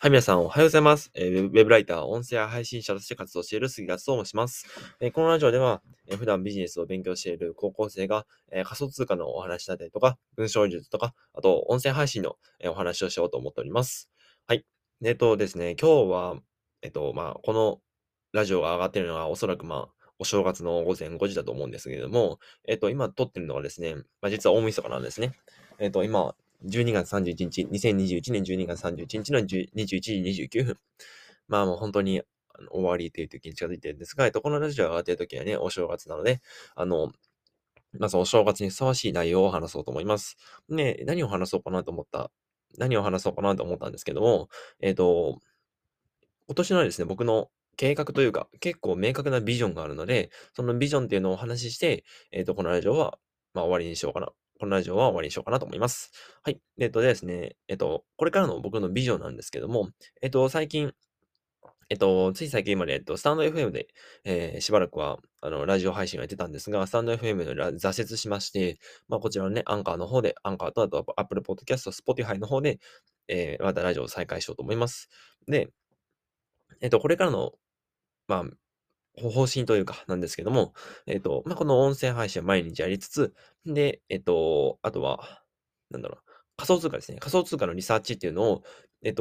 はい、皆さんおはようございます。ウェブライター、音声配信者として活動している杉田と申します。このラジオでは、普段ビジネスを勉強している高校生が、仮想通貨のお話だったりとか、文章術とか、あと音声配信の、お話をしようと思っております。はい。ですね、今日は、このラジオが上がっているのはおそらくお正月の午前5時だと思うんですけれども、今撮ってるのがですね、実は大晦日なんですね。今、12月31日、2021年12月31日の21時29分。もう本当に終わりという時に近づいてるんですが、このラジオが上がっている時はね、お正月なので、まずお正月にふさわしい内容を話そうと思います。で、何を話そうかなと思ったんですけども、今年のですね、僕の計画というか、結構明確なビジョンがあるので、そのビジョンっていうのをお話しして、このラジオは、終わりにしようかなと思います。はい。ですね、これからの僕のビジョンなんですけども、つい最近まで、スタンド FM で、しばらくは、ラジオ配信をやってたんですが、スタンド FM で挫折しまして、こちらのね、Anchor の方で、Anchor とあと Apple Podcast、Spotify の方で、またラジオを再開しようと思います。で、これからの、方針というかなんですけども、この音声配信は毎日やりつつ、で、あとは、仮想通貨ですね。仮想通貨のリサーチっていうのを、1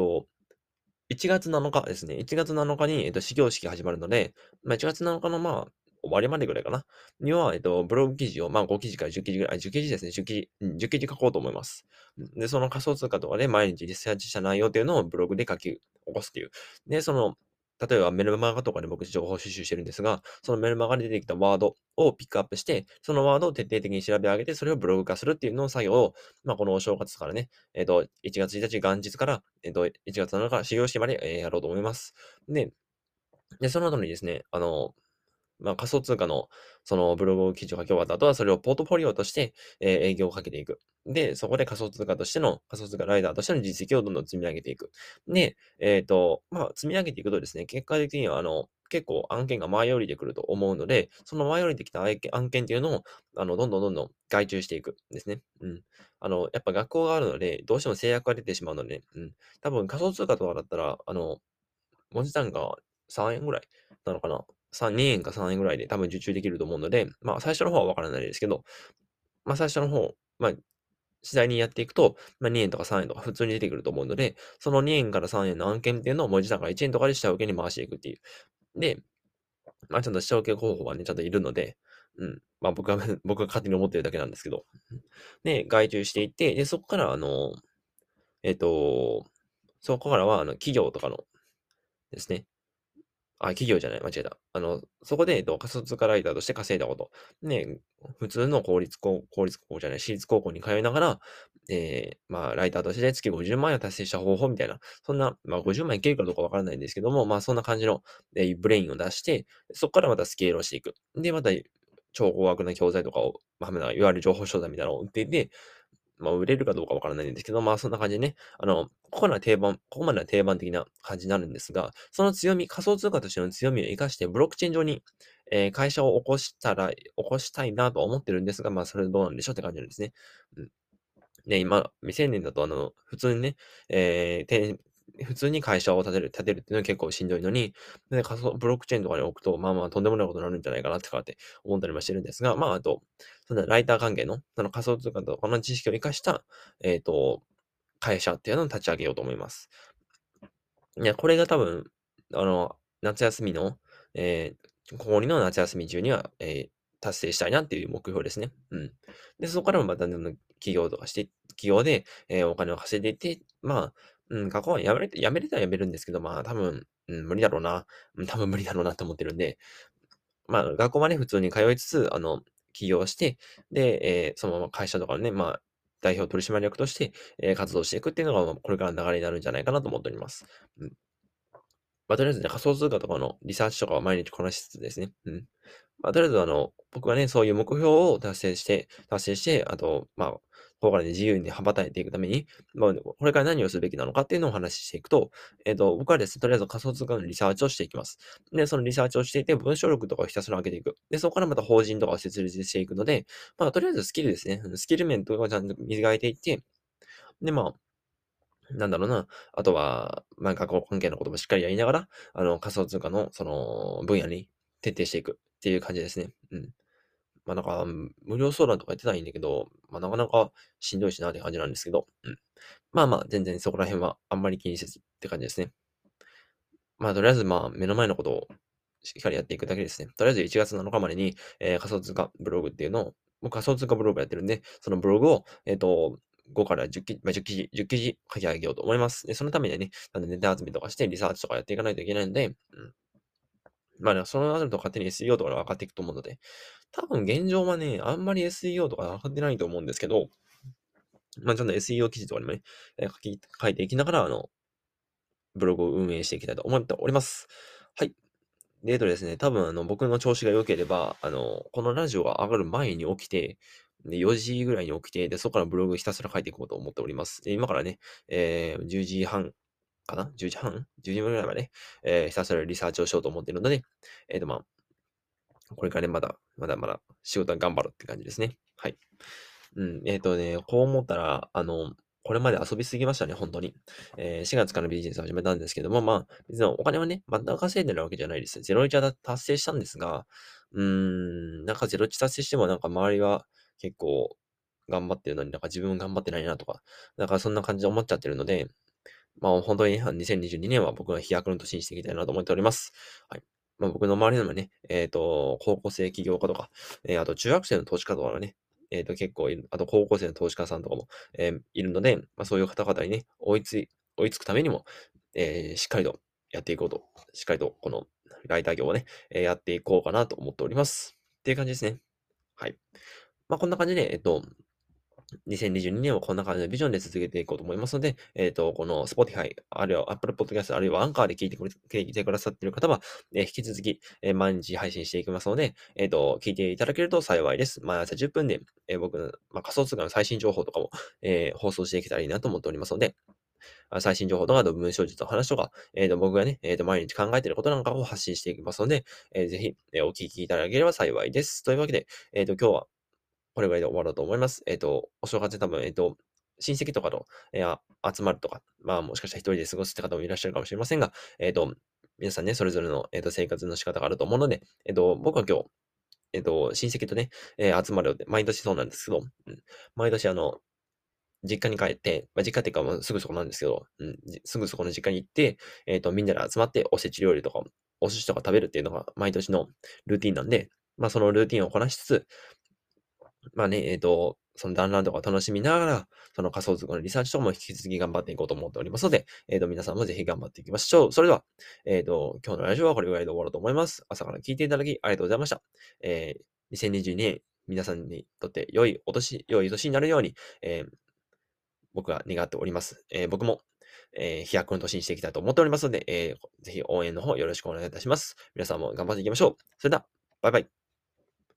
月7日ですね。1月7日に、始業式始まるので、1月7日の、終わりまでぐらいかな。には、ブログ記事を、5記事から10記事ぐらい、10記事ですね。10記事書こうと思います。で、その仮想通貨とかで毎日リサーチした内容っていうのをブログで書き起こすっていう。で、例えばメルマガとかで僕情報収集してるんですが、そのメルマガで出てきたワードをピックアップして、そのワードを徹底的に調べ上げて、それをブログ化するっていうのを作業を、このお正月からね、1月1日元日から、1月7日始業式まで、やろうと思います。で、その後にですね、仮想通貨のそのブログ記事を書き終わった後は、それをポートフォリオとして、営業をかけていく。で、そこで仮想通貨ライダーとしての実績をどんどん積み上げていく。で、積み上げていくとですね、結果的には、結構案件が舞い降りてくると思うので、その舞い降りてきた案件っていうのを、どんどん外注していくんですね。うん。やっぱ学校があるので、どうしても制約が出てしまうので、多分仮想通貨とかだったら、文字単価3円ぐらいなのかな。2円か3円ぐらいで多分受注できると思うので、最初の方は分からないですけど、最初の方、次第にやっていくと、2円とか3円とか普通に出てくると思うので、その2円から3円の案件っていうのを文字単価1円とかで下請けに回していくっていう。で、ちゃんと下請け候補はね、ちゃんといるので、僕が勝手に思ってるだけなんですけど。で、外注していって、で、そこから、そこからは、企業とかのですね、企業じゃない、間違えた。そこで、仮想通貨ライターとして稼いだこと。ね、普通の私立高校に通いながら、ライターとして月50万円を達成した方法みたいな、そんな、50万円いけるかどうかわからないんですけども、そんな感じの、ブレインを出して、そこからまたスケールをしていく。で、また、超高額な教材とかを、いわゆる情報商材みたいなのを売っていて、売れるかどうかわからないんですけど、そんな感じでね、ここまでは定番的な感じになるんですが、その強み、仮想通貨としての強みを生かして、ブロックチェーン上に、会社を起こしたいなと思ってるんですが、それどうなんでしょうって感じなんですね。で、今、未成年だと、普通にね、普通に会社を立てるっていうのは結構しんどいのに、でブロックチェーンとかに置くと、とんでもないことになるんじゃないかなって思ったりもしてるんですが、そのライター関係の、仮想通貨とかの知識を生かした、会社っていうのを立ち上げようと思います。いや、これが多分、夏休みの、高2の夏休み中には、達成したいなっていう目標ですね。で、そこからもまた、起業で、お金を稼いでいって、学校はやめれたらやめるんですけど、多分、多分無理だろうなと思ってるんで、学校はね、普通に通いつつ、起業して、で、そのまま会社とかね、代表取締役として、活動していくっていうのが、これからの流れになるんじゃないかなと思っております。とりあえずね、仮想通貨とかのリサーチとかは毎日こなしつつですね。とりあえず、僕はね、そういう目標を達成して、あと、ここからね、自由に羽ばたいていくために、これから何をすべきなのかっていうのをお話ししていくと、僕はですね、とりあえず仮想通貨のリサーチをしていきます。で、そのリサーチをしていて、文章力とかをひたすら上げていく。で、そこからまた法人とかを設立していくので、とりあえずスキルですね。スキル面とかをちゃんと磨いていって、で、なんだろうな、あとは、学校関係のこともしっかりやりながら、仮想通貨の、分野に徹底していくっていう感じですね。うん。無料相談とかやってないんだけど、なかなかしんどいしなって感じなんですけど、うん。全然そこら辺はあんまり気にせずって感じですね。とりあえず、目の前のことをしっかりやっていくだけですね。とりあえず1月7日までに、仮想通貨ブログっていうのを、僕仮想通貨ブログやってるんで、そのブログを、5から10記事、10記事書き上げようと思います。で、そのためにはね、ネタ集めとかしてリサーチとかやっていかないといけないので、うん、そのあたりと勝手に SEO とかが上がっていくと思うので、多分現状はね、あんまり SEO とか上がってないと思うんですけど、ちゃんと SEO 記事とかにもね、書いていきながら、ブログを運営していきたいと思っております。はい。でですね、多分僕の調子が良ければ、このラジオが上がる前に起きて、で4時ぐらいに起きて、で、そこからブログひたすら書いていこうと思っております。で、今からね、10時半かな ?10 時半 ?10 時ぐらいまで、ひたすらリサーチをしようと思っているので、これからね、まだ仕事は頑張ろうって感じですね。はい。うん、こう思ったら、これまで遊びすぎましたね、本当に。4月からビジネスを始めたんですけども、別にお金はね、全く稼いでるわけじゃないです。0-1は達成したんですが、0-1達成しても周りは結構頑張ってるのに、自分頑張ってないなとか、そんな感じで思っちゃってるので、本当に2022年は僕は飛躍の年にしていきたいなと思っております。はい。僕の周りにもね、高校生起業家とか、あと中学生の投資家とかね、結構いる、あと高校生の投資家さんとかも、いるので、そういう方々にね、追いつくためにも、しっかりとやっていこうと、しっかりとこのライター業をね、やっていこうかなと思っております。っていう感じですね。はい。こんな感じで、2022年はこんな感じのビジョンで続けていこうと思いますので、この Spotify、あるいは Apple Podcast、あるいは Anchor で聞いてくださっている方は、引き続き、毎日配信していきますので、聞いていただけると幸いです。毎朝10分で、僕の、仮想通貨の最新情報とかも、放送していけたらいいなと思っておりますので、最新情報とか、文章術の話とか、僕がね、毎日考えていることなんかを発信していきますので、ぜひ、お聞きいただければ幸いです。というわけで、今日は、これぐらいで終わろうと思います。お正月で多分、親戚とかと、集まるとか、もしかしたら一人で過ごすって方もいらっしゃるかもしれませんが、皆さんね、それぞれの、生活の仕方があると思うので、僕は今日、親戚とね、集まるので、毎年そうなんですけど、うん、毎年実家に帰って、実家っていうかすぐそこなんですけど、うん、すぐそこの実家に行って、みんなで集まって、おせち料理とか、お寿司とか食べるっていうのが毎年のルーティンなんで、そのルーティンをこなしつつ、その団らんとかを楽しみながら、その仮想通貨のリサーチとも引き続き頑張っていこうと思っておりますので、皆さんもぜひ頑張っていきましょう。それでは、今日のラジオはこれぐらいで終わろうと思います。朝から聞いていただきありがとうございました。2022年、皆さんにとって良い年になるように、僕は願っております。僕も、飛躍の年にしていきたいと思っておりますので、ぜひ応援の方よろしくお願いいたします。皆さんも頑張っていきましょう。それでは、バイバイ。